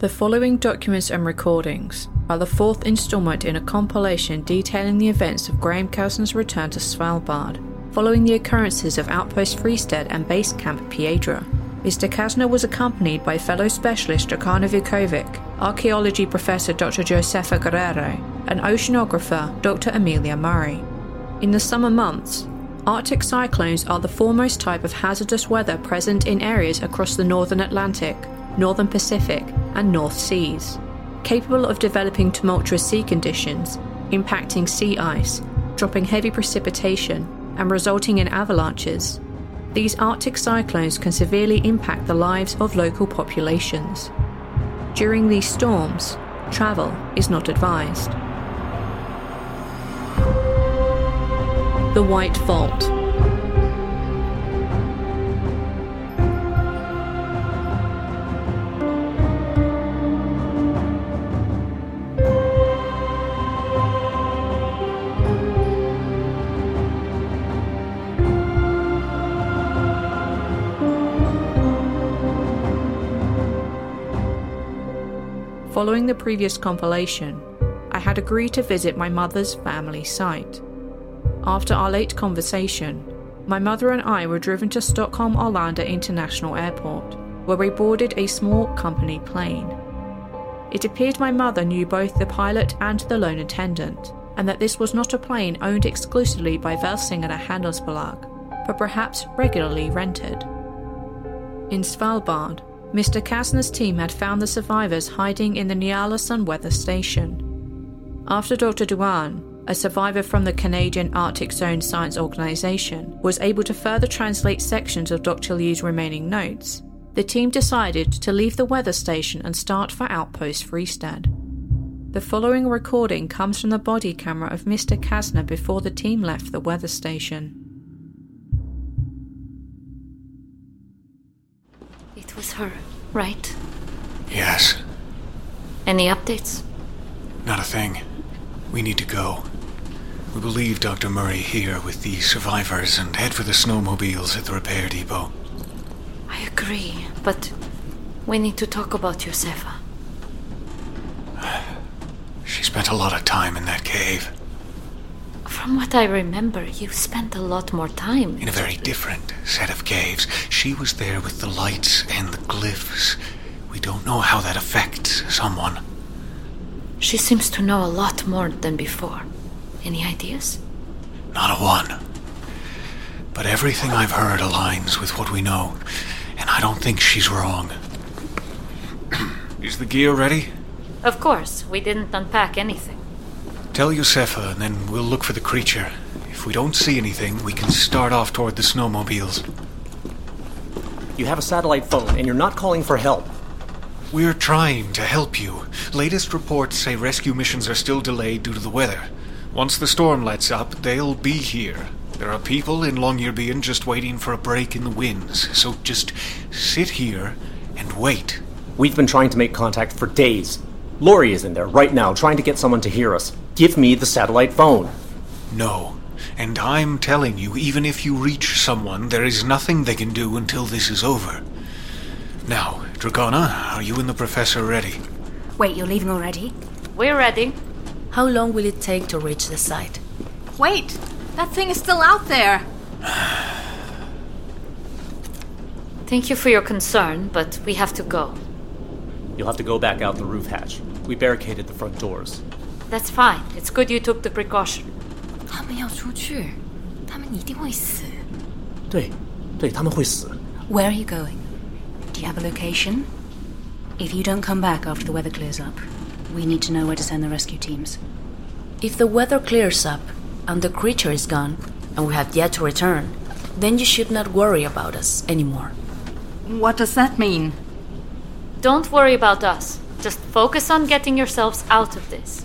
The following documents and recordings are the fourth instalment in a compilation detailing the events of Graham Casner's return to Svalbard, following the occurrences of Outpost Fristed and Base Camp Piedra. Mr. Casner was accompanied by fellow specialist Dragana Vuković, archaeology professor Dr. Josefa Guerrero, and oceanographer Dr. Amelia Murray. In the summer months, Arctic cyclones are the foremost type of hazardous weather present in areas across the northern Atlantic, northern Pacific, and North Seas, capable of developing tumultuous sea conditions, impacting sea ice, dropping heavy precipitation, and resulting in avalanches. These Arctic cyclones can severely impact the lives of local populations. During these storms, travel is not advised. The White Vault. Following the previous compilation, I had agreed to visit my mother's family site. After our late conversation, my mother and I were driven to Stockholm Arlanda International Airport, where we boarded a small company plane. It appeared my mother knew both the pilot and the lone attendant, and that this was not a plane owned exclusively by Valsinga Handelsbolag, but perhaps regularly rented. In Svalbard, Mr. Casner's team had found the survivors hiding in the Ny-Ålesund weather station. After Dr. Duan, a survivor from the Canadian Arctic Zone Science Organization, was able to further translate sections of Dr. Liu's remaining notes, the team decided to leave the weather station and start for Outpost Fristed. The following recording comes from the body camera of Mr. Casner before the team left the weather station. It was her, right? Yes. Any updates? Not a thing. We need to go. We will leave Dr. Murray here with the survivors and head for the snowmobiles at the repair depot. I agree, but we need to talk about Josefa. She spent a lot of time in that cave. From what I remember, you spent a lot more time. In a very different set of caves. She was there with the lights and the glyphs. We don't know how that affects someone. She seems to know a lot more than before. Any ideas? Not a one. But everything I've heard aligns with what we know, and I don't think she's wrong. Is the gear ready? Of course. We didn't unpack anything. Tell Josefa, and then we'll look for the creature. If we don't see anything, we can start off toward the snowmobiles. You have a satellite phone, and you're not calling for help. We're trying to help you. Latest reports say rescue missions are still delayed due to the weather. Once the storm lets up, they'll be here. There are people in Longyearbyen just waiting for a break in the winds, so just sit here and wait. We've been trying to make contact for days. Lorri is in there right now, trying to get someone to hear us. Give me the satellite phone. No. And I'm telling you, even if you reach someone, there is nothing they can do until this is over. Now, Dragana, are you and the Professor ready? Wait, you're leaving already? We're ready. How long will it take to reach the site? Wait! That thing is still out there! Thank you for your concern, but we have to go. You'll have to go back out the roof hatch. We barricaded the front doors. That's fine. It's good you took the precaution. 他们要出去。他们一定会死。 对，他们会死。 Where are you going? Do you have a location? If you don't come back after the weather clears up, we need to know where to send the rescue teams. If the weather clears up, and the creature is gone, and we have yet to return, then you should not worry about us anymore. What does that mean? Don't worry about us. Just focus on getting yourselves out of this.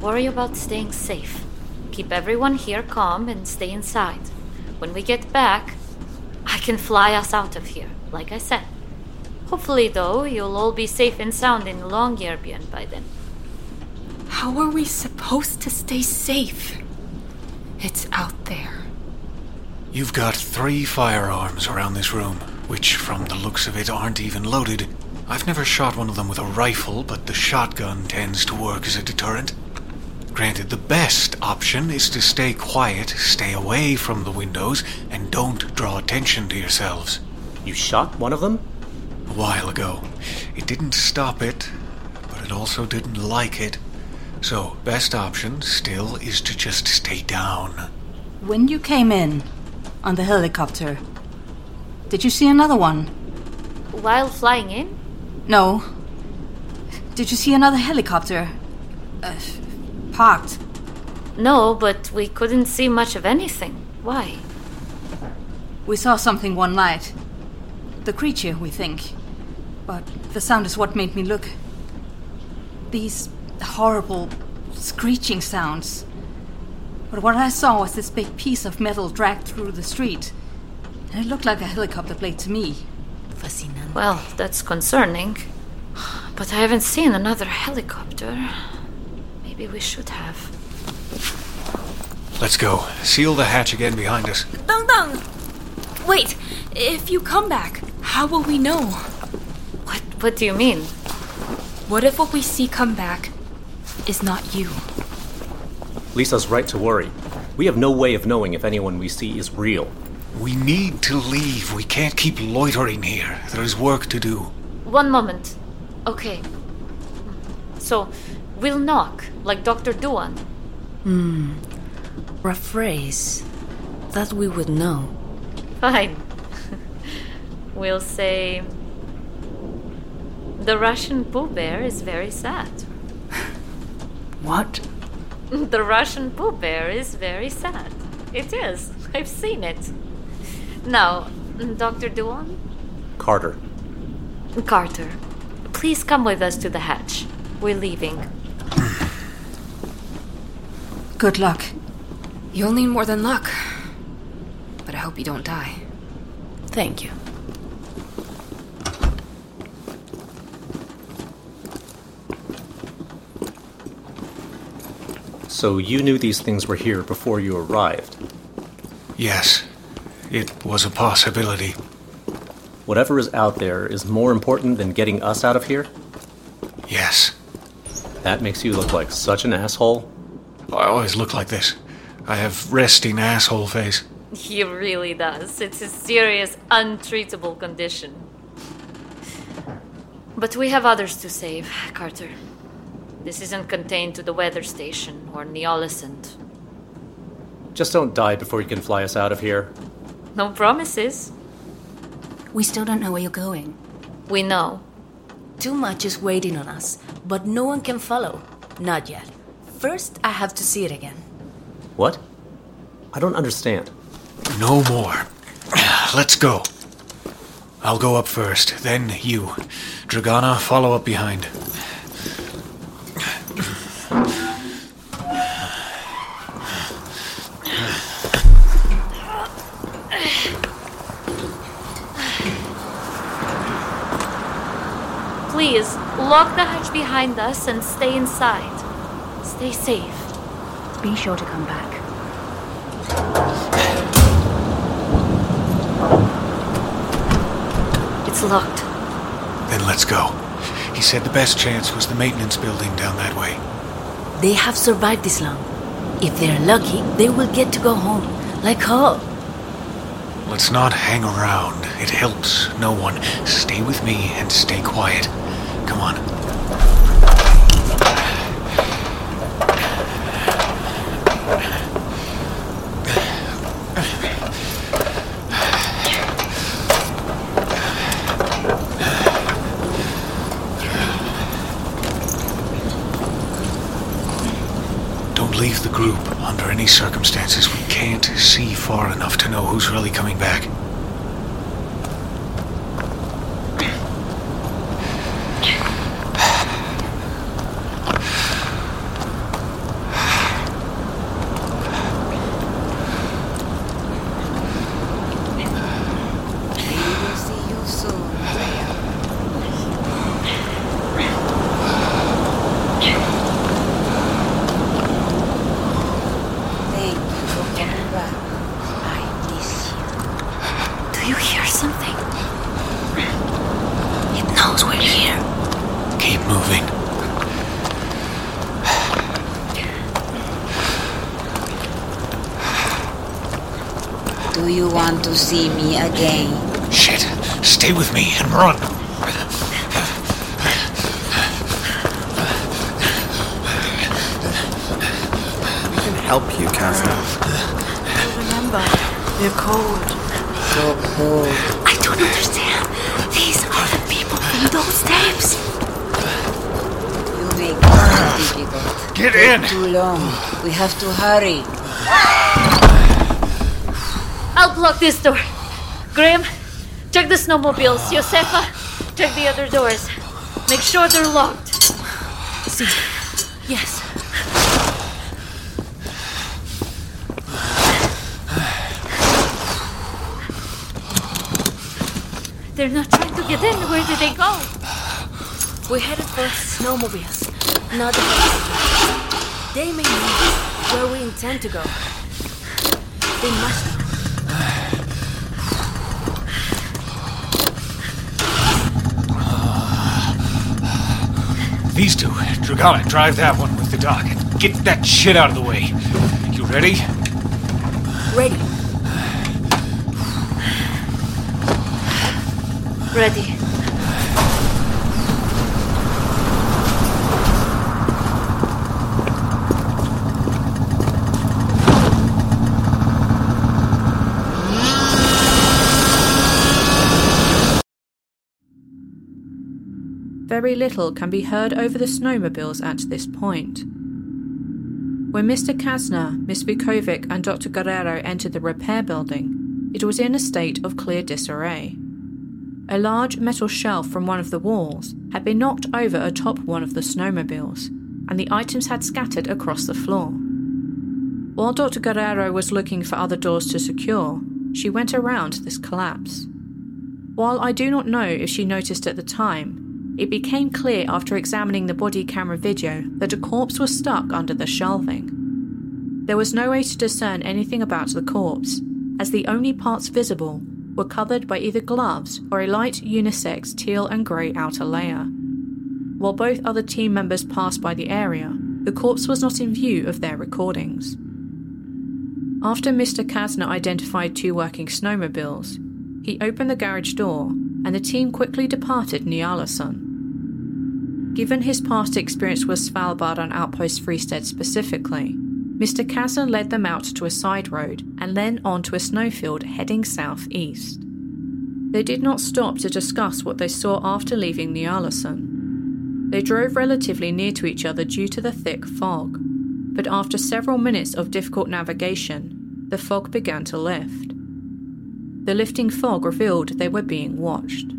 Worry about staying safe. Keep everyone here calm and stay inside. When we get back, I can fly us out of here, like I said. Hopefully, though, you'll all be safe and sound in Longyearbyen by then. How are we supposed to stay safe? It's out there. You've got 3 firearms around this room, which, from the looks of it, aren't even loaded. I've never shot one of them with a rifle, but the shotgun tends to work as a deterrent. Granted, the best option is to stay quiet, stay away from the windows, and don't draw attention to yourselves. You shot one of them? A while ago. It didn't stop it, but it also didn't like it. So, best option still is to just stay down. When you came in, on the helicopter, did you see another one? While flying in? No. Did you see another helicopter? Parked? No, but we couldn't see much of anything. Why? We saw something one night. The creature, we think. But the sound is what made me look. These horrible, screeching sounds. But what I saw was this big piece of metal dragged through the street. And it looked like a helicopter blade to me. Fascinating. Well, that's concerning. But I haven't seen another helicopter. Maybe we should have. Let's go. Seal the hatch again behind us. Dung Dung! Wait! If you come back, how will we know? What do you mean? What if what we see come back is not you? Lisa's right to worry. We have no way of knowing if anyone we see is real. We need to leave. We can't keep loitering here. There is work to do. One moment. Okay. So, we'll knock, like Dr. Duan. Rephrase. That we would know. Fine. We'll say, the Russian Pooh Bear is very sad. What? The Russian Pooh Bear is very sad. It is. I've seen it. Now, Dr. Duan? Carter, please come with us to the hatch. We're leaving. Good luck. You'll need more than luck. But I hope you don't die. Thank you. So you knew these things were here before you arrived? Yes. It was a possibility. Whatever is out there is more important than getting us out of here? Yes. That makes you look like such an asshole. I always look like this. I have resting asshole face. He really does. It's a serious, untreatable condition. But we have others to save, Carter. This isn't contained to the weather station or Ny-Ålesund. Just don't die before you can fly us out of here. No promises. We still don't know where you're going. We know. Too much is waiting on us, but no one can follow. Not yet. First, I have to see it again. What? I don't understand. No more. Let's go. I'll go up first, then you. Dragana, follow up behind. Please, lock the hatch behind us and stay inside. Stay safe. Be sure to come back. It's locked. Then let's go. He said the best chance was the maintenance building down that way. They have survived this long. If they're lucky, they will get to go home, like her. Let's not hang around. It helps no one. Stay with me and stay quiet. Come on. Circumstances, we can't see far enough to know who's really coming back. moving. Do you want to see me again? Shit! Stay with me and run! We can help you, Casner. Remember, we're cold. So cold. I don't understand. These are the people in those steps. You make it difficult. Get in! Too long. We have to hurry. I'll block this door. Graham, check the snowmobiles. Josefa, check the other doors. Make sure they're locked. See? Yes. They're not trying to get in. Where did they go? We're headed for snowmobiles, not the house. They may know where we intend to go. They must. These two. Dragana, drive that one with the dog and get that shit out of the way. You ready? Ready. Ready. Very little can be heard over the snowmobiles at this point. When Mr. Casner, Miss Vukovic and Dr. Guerrero entered the repair building, it was in a state of clear disarray. A large metal shelf from one of the walls had been knocked over atop one of the snowmobiles, and the items had scattered across the floor. While Dr. Guerrero was looking for other doors to secure, she went around this collapse. While I do not know if she noticed at the time, it became clear after examining the body camera video that a corpse was stuck under the shelving. There was no way to discern anything about the corpse, as the only parts visible were covered by either gloves or a light unisex teal and grey outer layer. While both other team members passed by the area, the corpse was not in view of their recordings. After Mr. Casner identified two working snowmobiles, he opened the garage door and the team quickly departed Ny-Ålesund. Given his past experience with Svalbard and Outpost Fristed specifically, Mr. Casner led them out to a side road and then onto a snowfield heading southeast. They did not stop to discuss what they saw after leaving Ny-Ålesund. They drove relatively near to each other due to the thick fog, but after several minutes of difficult navigation, the fog began to lift. The lifting fog revealed they were being watched.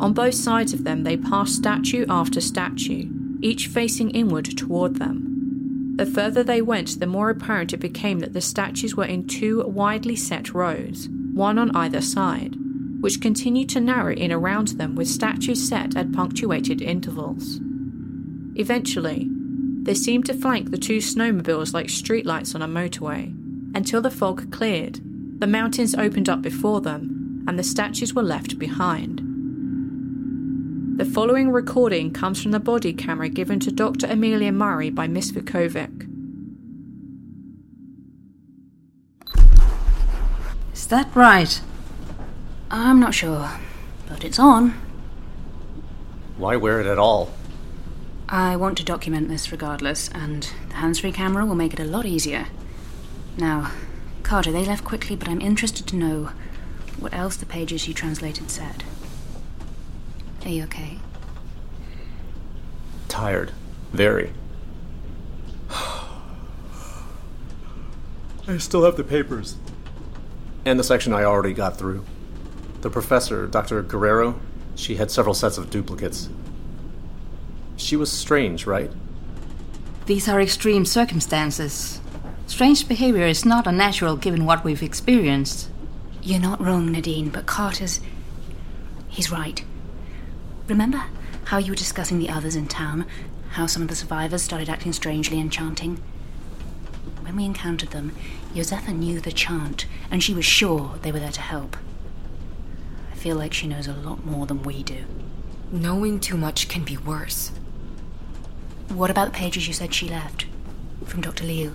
On both sides of them they passed statue after statue, each facing inward toward them. The further they went, the more apparent it became that the statues were in two widely set rows, one on either side, which continued to narrow in around them with statues set at punctuated intervals. Eventually, they seemed to flank the two snowmobiles like streetlights on a motorway, until the fog cleared, the mountains opened up before them, and the statues were left behind. The following recording comes from the body camera given to Dr. Amelia Murray by Miss Vukovic. Is that right? I'm not sure, but it's on. Why wear it at all? I want to document this regardless, and the hands-free camera will make it a lot easier. Now, Carter, they left quickly, but I'm interested to know what else the pages you translated said. Are you okay? Tired. Very. I still have the papers. And the section I already got through. The professor, Dr. Guerrero, she had several sets of duplicates. She was strange, right? These are extreme circumstances. Strange behavior is not unnatural given what we've experienced. You're not wrong, Nadine, but Carter's... he's right. Remember how you were discussing the others in town? How some of the survivors started acting strangely and chanting? When we encountered them, Josefa knew the chant, and she was sure they were there to help. I feel like she knows a lot more than we do. Knowing too much can be worse. What about the pages you said she left? From Dr. Liu?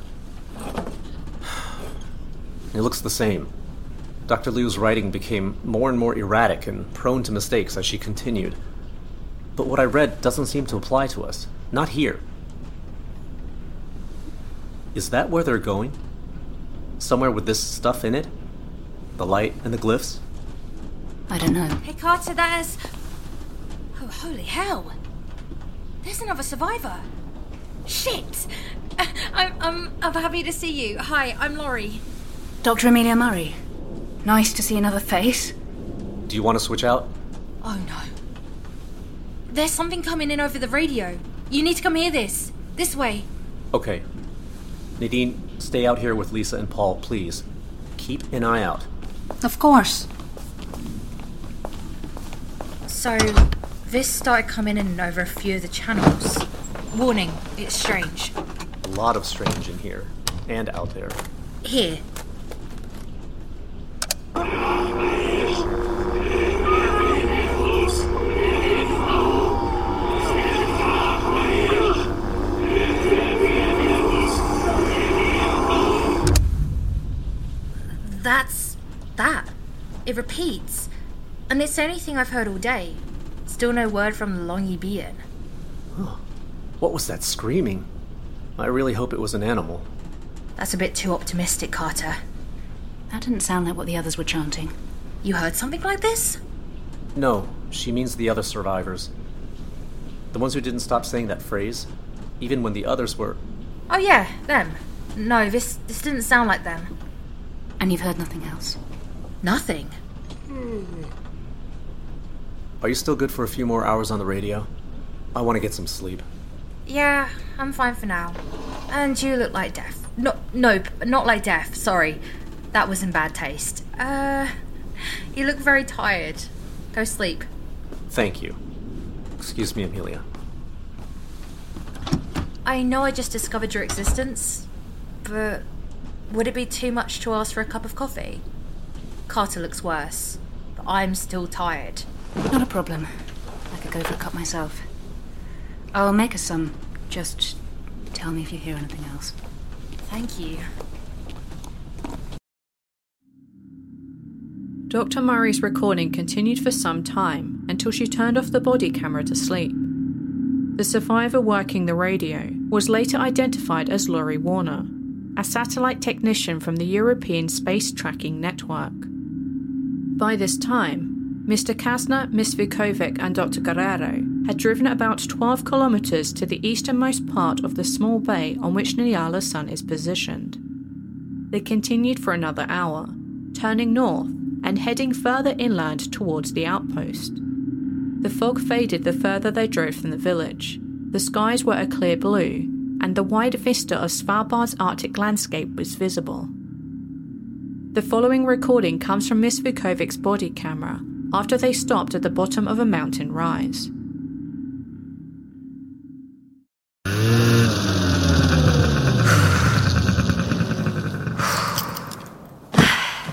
It looks the same. Dr. Liu's writing became more and more erratic and prone to mistakes as she continued. But what I read doesn't seem to apply to us. Not here. Is that where they're going? Somewhere with this stuff in it? The light and the glyphs? I don't know. Hey Carter, that is... Oh, holy hell! There's another survivor! Shit! I'm happy to see you. Hi, I'm Lorri. Dr. Amelia Murray. Nice to see another face. Do you want to switch out? Oh no. There's something coming in over the radio. You need to come hear this. This way. Okay. Nadine, stay out here with Lisa and Paul, please. Keep an eye out. Of course. So, this started coming in over a few of the channels. Warning, it's strange. A lot of strange in here. And out there. Here. That's that. It repeats. And it's the only thing I've heard all day. Still no word from Longyearbyen. Huh. What was that screaming? I really hope it was an animal. That's a bit too optimistic, Carter. That didn't sound like what the others were chanting. You heard something like this? No, she means the other survivors. The ones who didn't stop saying that phrase, even when the others were... Oh yeah, them. No, this didn't sound like them. And you've heard nothing else? Nothing. Are you still good for a few more hours on the radio? I want to get some sleep. Yeah, I'm fine for now. And you look like death. No, not like death, sorry. That was in bad taste. You look very tired. Go sleep. Thank you. Excuse me, Amelia. I know I just discovered your existence, but... would it be too much to ask for a cup of coffee? Carter looks worse, but I'm still tired. Not a problem. I could go for a cup myself. I'll make us some. Just tell me if you hear anything else. Thank you. Dr. Murray's recording continued for some time until she turned off the body camera to sleep. The survivor working the radio was later identified as Lorri Warner, a satellite technician from the European Space Tracking Network. By this time, Mr. Casner, Ms. Vukovic and Dr. Guerrero had driven about 12 kilometres to the easternmost part of the small bay on which Ny-Ålesund is positioned. They continued for another hour, turning north and heading further inland towards the outpost. The fog faded the further they drove from the village. The skies were a clear blue, and the wide vista of Svalbard's Arctic landscape was visible. The following recording comes from Miss Vukovic's body camera after they stopped at the bottom of a mountain rise.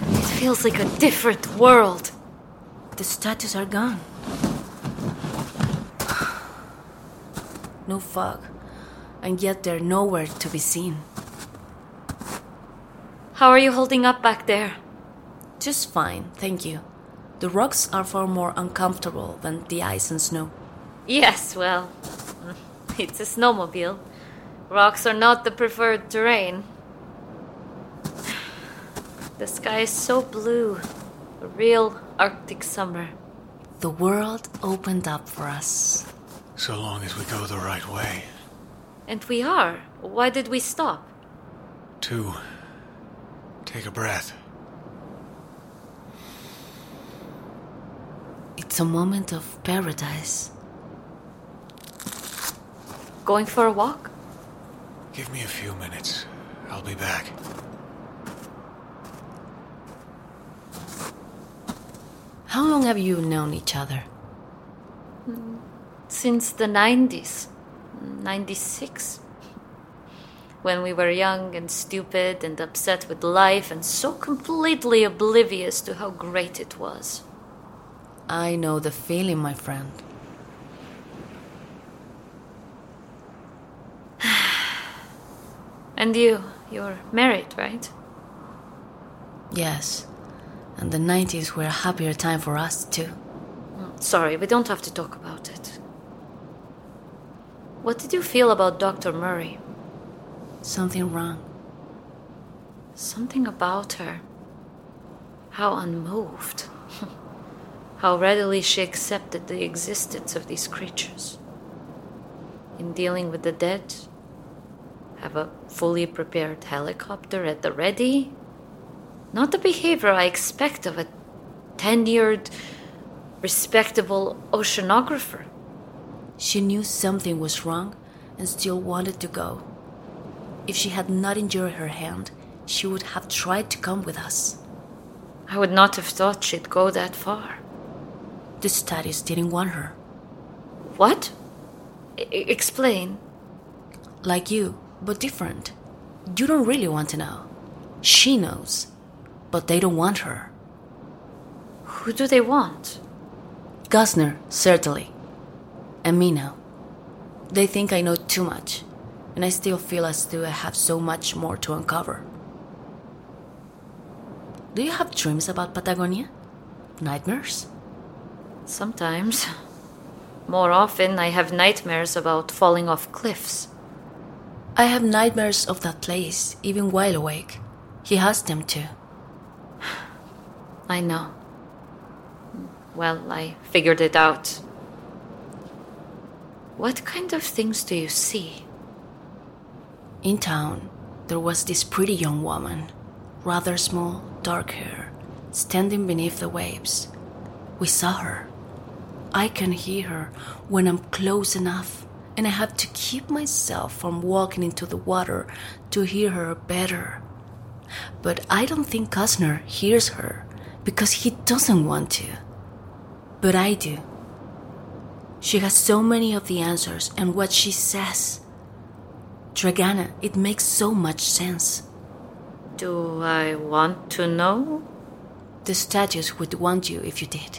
It feels like a different world. The statues are gone. No fog. And yet they're nowhere to be seen. How are you holding up back there? Just fine, thank you. The rocks are far more uncomfortable than the ice and snow. Yes, well, it's a snowmobile. Rocks are not the preferred terrain. The sky is so blue. A real Arctic summer. The world opened up for us. So long as we go the right way. And we are. Why did we stop? To take a breath. It's a moment of paradise. Going for a walk? Give me a few minutes. I'll be back. How long have you known each other? Since the 90s. 96, when we were young and stupid and upset with life and so completely oblivious to how great it was. I know the feeling, my friend. And you're married, right? Yes. And the 90s were a happier time for us, too. Sorry, we don't have to talk about it. What did you feel about Dr. Murray? Something wrong. Something about her. How unmoved. How readily she accepted the existence of these creatures. In dealing with the dead, have a fully prepared helicopter at the ready. Not the behavior I expect of a tenured, respectable oceanographer. She knew something was wrong and still wanted to go. If she had not injured her hand, she would have tried to come with us. I would not have thought she'd go that far. The studies didn't want her. What? Explain. Like you, but different. You don't really want to know. She knows, but they don't want her. Who do they want? Casner, certainly. And me now. They think I know too much, and I still feel as though I have so much more to uncover. Do you have dreams about Patagonia? Nightmares? Sometimes. More often, I have nightmares about falling off cliffs. I have nightmares of that place, even while awake. He has them too. I know. Well, I figured it out. What kind of things do you see? In town, there was this pretty young woman, rather small, dark hair, standing beneath the waves. We saw her. I can hear her when I'm close enough, and I have to keep myself from walking into the water to hear her better. But I don't think Casner hears her, because he doesn't want to. But I do. She has so many of the answers, and what she says. Dragana, it makes so much sense. Do I want to know? The statues would want you if you did.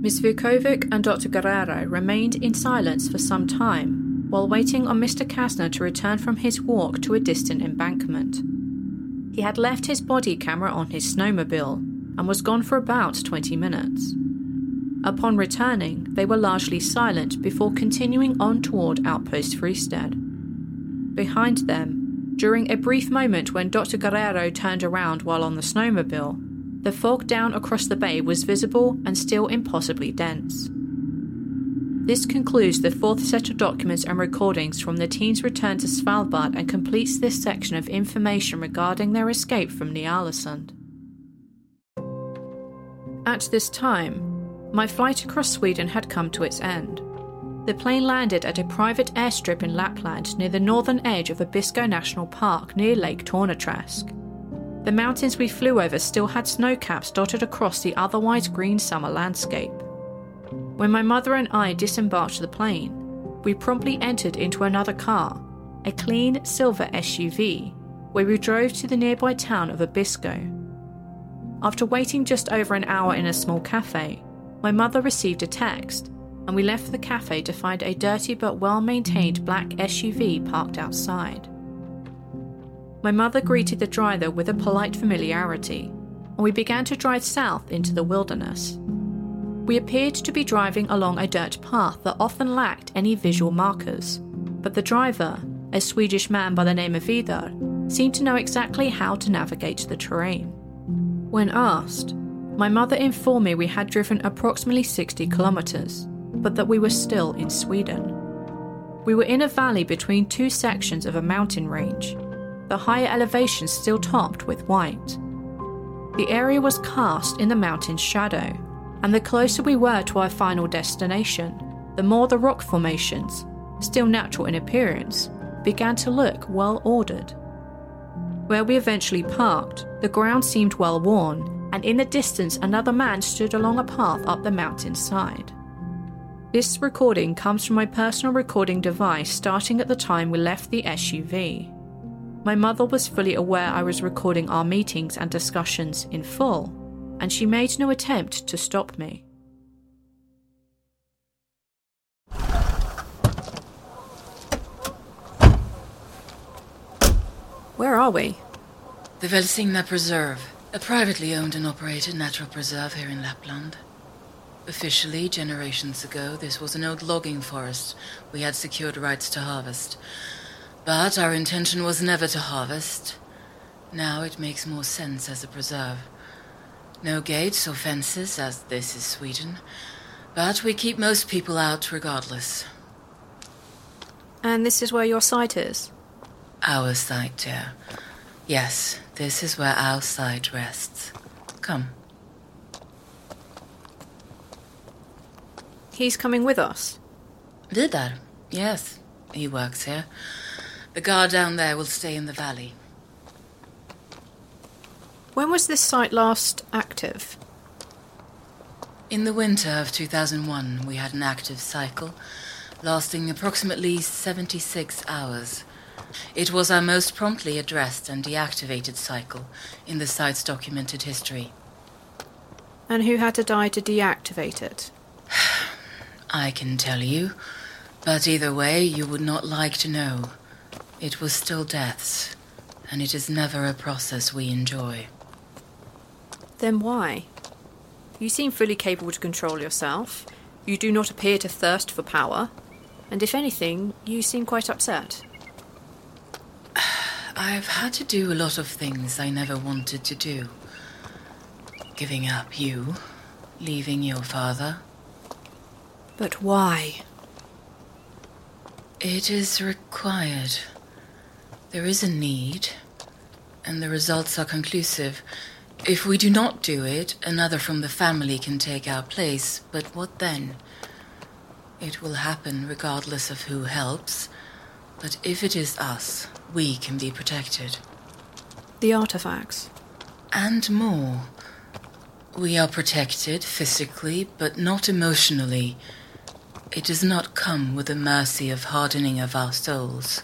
Ms. Vukovic and Dr. Guerrero remained in silence for some time while waiting on Mr. Casner to return from his walk to a distant embankment. He had left his body camera on his snowmobile and was gone for about 20 minutes. Upon returning, they were largely silent before continuing on toward Outpost Fristed. Behind them, during a brief moment when Dr. Guerrero turned around while on the snowmobile, the fog down across the bay was visible and still impossibly dense. This concludes the fourth set of documents and recordings from the team's return to Svalbard and completes this section of information regarding their escape from Ny-Ålesund. At this time, my flight across Sweden had come to its end. The plane landed at a private airstrip in Lapland near the northern edge of Abisko National Park near Lake Torneträsk. The mountains we flew over still had snow caps dotted across the otherwise green summer landscape. When my mother and I disembarked the plane, we promptly entered into another car, a clean silver SUV, where we drove to the nearby town of Abisko. After waiting just over an hour in a small cafe, my mother received a text, and we left the cafe to find a dirty but well-maintained black SUV parked outside. My mother greeted the driver with a polite familiarity, and we began to drive south into the wilderness. We appeared to be driving along a dirt path that often lacked any visual markers, but the driver, a Swedish man by the name of Vidar, seemed to know exactly how to navigate the terrain. When asked, my mother informed me we had driven approximately 60 kilometres, but that we were still in Sweden. We were in a valley between two sections of a mountain range, the higher elevation still topped with white. The area was cast in the mountain's shadow, and the closer we were to our final destination, the more the rock formations, still natural in appearance, began to look well-ordered. Where we eventually parked, the ground seemed well-worn, and in the distance another man stood along a path up the mountainside. This recording comes from my personal recording device starting at the time we left the SUV. My mother was fully aware I was recording our meetings and discussions in full, and she made no attempt to stop me. Where are we? The Valsinga Preserve, a privately owned and operated natural preserve here in Lapland. Officially, generations ago, this was an old logging forest we had secured rights to harvest. But our intention was never to harvest. Now it makes more sense as a preserve. No gates or fences, as this is Sweden. But we keep most people out regardless. And this is where your site is? Our site, dear. Yes, this is where our site rests. Come. He's coming with us? Vidar, yes. He works here. The guard down there will stay in the valley. When was this site last active? In the winter of 2001, we had an active cycle, lasting approximately 76 hours. It was our most promptly addressed and deactivated cycle in the site's documented history. And who had to die to deactivate it? I can tell you, but either way, you would not like to know. It was still deaths, and it is never a process we enjoy. Then why? You seem fully capable to control yourself. You do not appear to thirst for power. And if anything, you seem quite upset. I've had to do a lot of things I never wanted to do. Giving up you, leaving your father. But why? It is required. There is a need, and the results are conclusive. If we do not do it, another from the family can take our place, but what then? It will happen regardless of who helps, but if it is us, we can be protected. The artifacts? And more. We are protected physically, but not emotionally. It does not come with the mercy of hardening of our souls.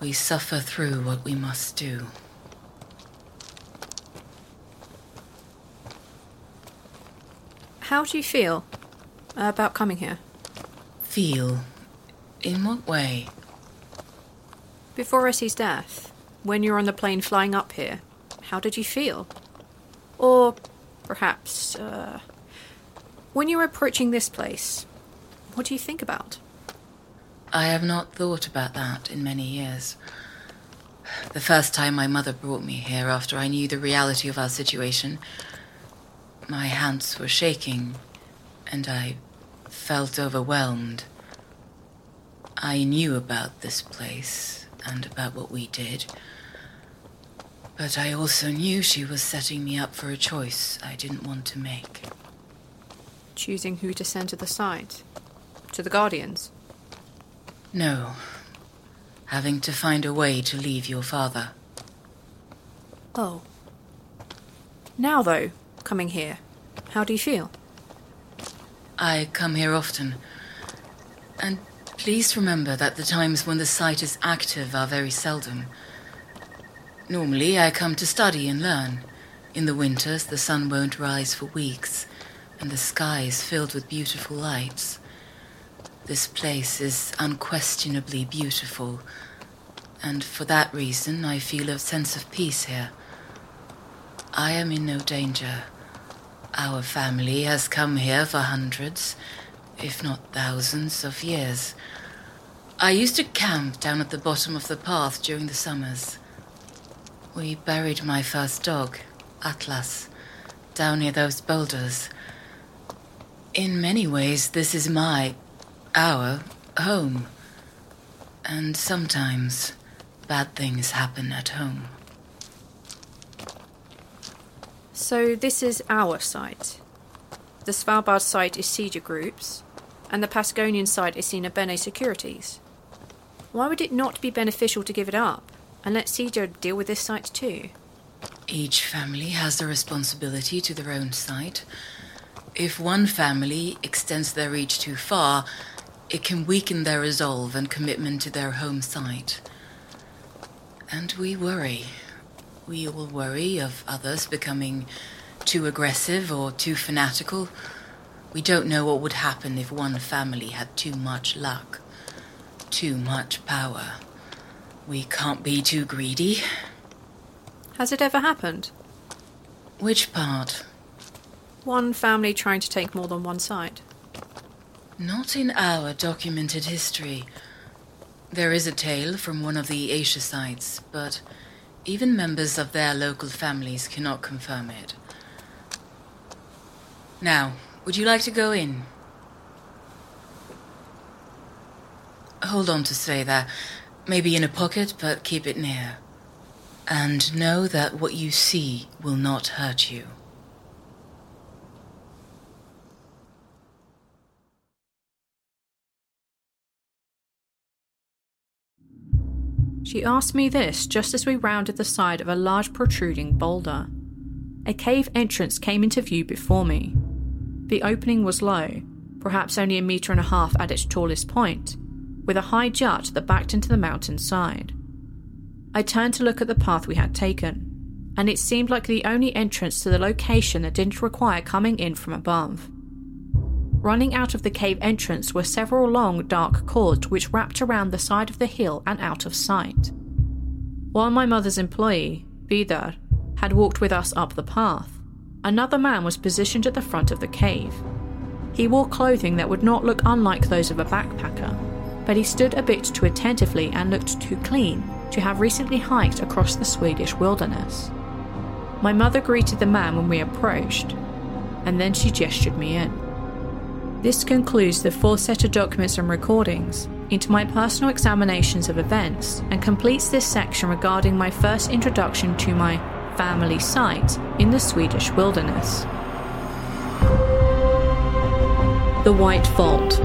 We suffer through what we must do. How do you feel about coming here? Feel? In what way? Before Essie's death, when you were on the plane flying up here, how did you feel? Or perhaps, when you were approaching this place, what do you think about? I have not thought about that in many years. The first time my mother brought me here after I knew the reality of our situation, my hands were shaking and I felt overwhelmed. I knew about this place and about what we did. But I also knew she was setting me up for a choice I didn't want to make. Choosing who to send to the site? To the Guardians? No. Having to find a way to leave your father. Oh. Now, though, coming here, how do you feel? I come here often. And please remember that the times when the site is active are very seldom. Normally, I come to study and learn. In the winters, the sun won't rise for weeks, and the sky is filled with beautiful lights. This place is unquestionably beautiful, and for that reason, I feel a sense of peace here. I am in no danger. Our family has come here for hundreds, if not thousands of years. I used to camp down at the bottom of the path during the summers. We buried my first dog, Atlas, down near those boulders. In many ways, this is our home. And sometimes, bad things happen at home. So this is our site. The Svalbard site is Cedar Groups, and the Patagonian site is Sina Bene Securities. Why would it not be beneficial to give it up and let Cedar deal with this site too? Each family has the responsibility to their own site. If one family extends their reach too far, it can weaken their resolve and commitment to their home site. And we worry. We all worry of others becoming too aggressive or too fanatical. We don't know what would happen if one family had too much luck, too much power. We can't be too greedy. Has it ever happened? Which part? One family trying to take more than one side. Not in our documented history. There is a tale from one of the Asia sites, but even members of their local families cannot confirm it. Now, would you like to go in? Hold on to stay there. Maybe in a pocket, but keep it near. And know that what you see will not hurt you. She asked me this just as we rounded the side of a large protruding boulder. A cave entrance came into view before me. The opening was low, perhaps only 1.5 meters at its tallest point, with a high jut that backed into the mountain side. I turned to look at the path we had taken, and it seemed like the only entrance to the location that didn't require coming in from above. Running out of the cave entrance were several long, dark cords which wrapped around the side of the hill and out of sight. While my mother's employee, Vidar, had walked with us up the path, another man was positioned at the front of the cave. He wore clothing that would not look unlike those of a backpacker, but he stood a bit too attentively and looked too clean to have recently hiked across the Swedish wilderness. My mother greeted the man when we approached, and then she gestured me in. This concludes the 4 set of documents and recordings into my personal examinations of events and completes this section regarding my first introduction to my family site in the Swedish wilderness. The White Vault.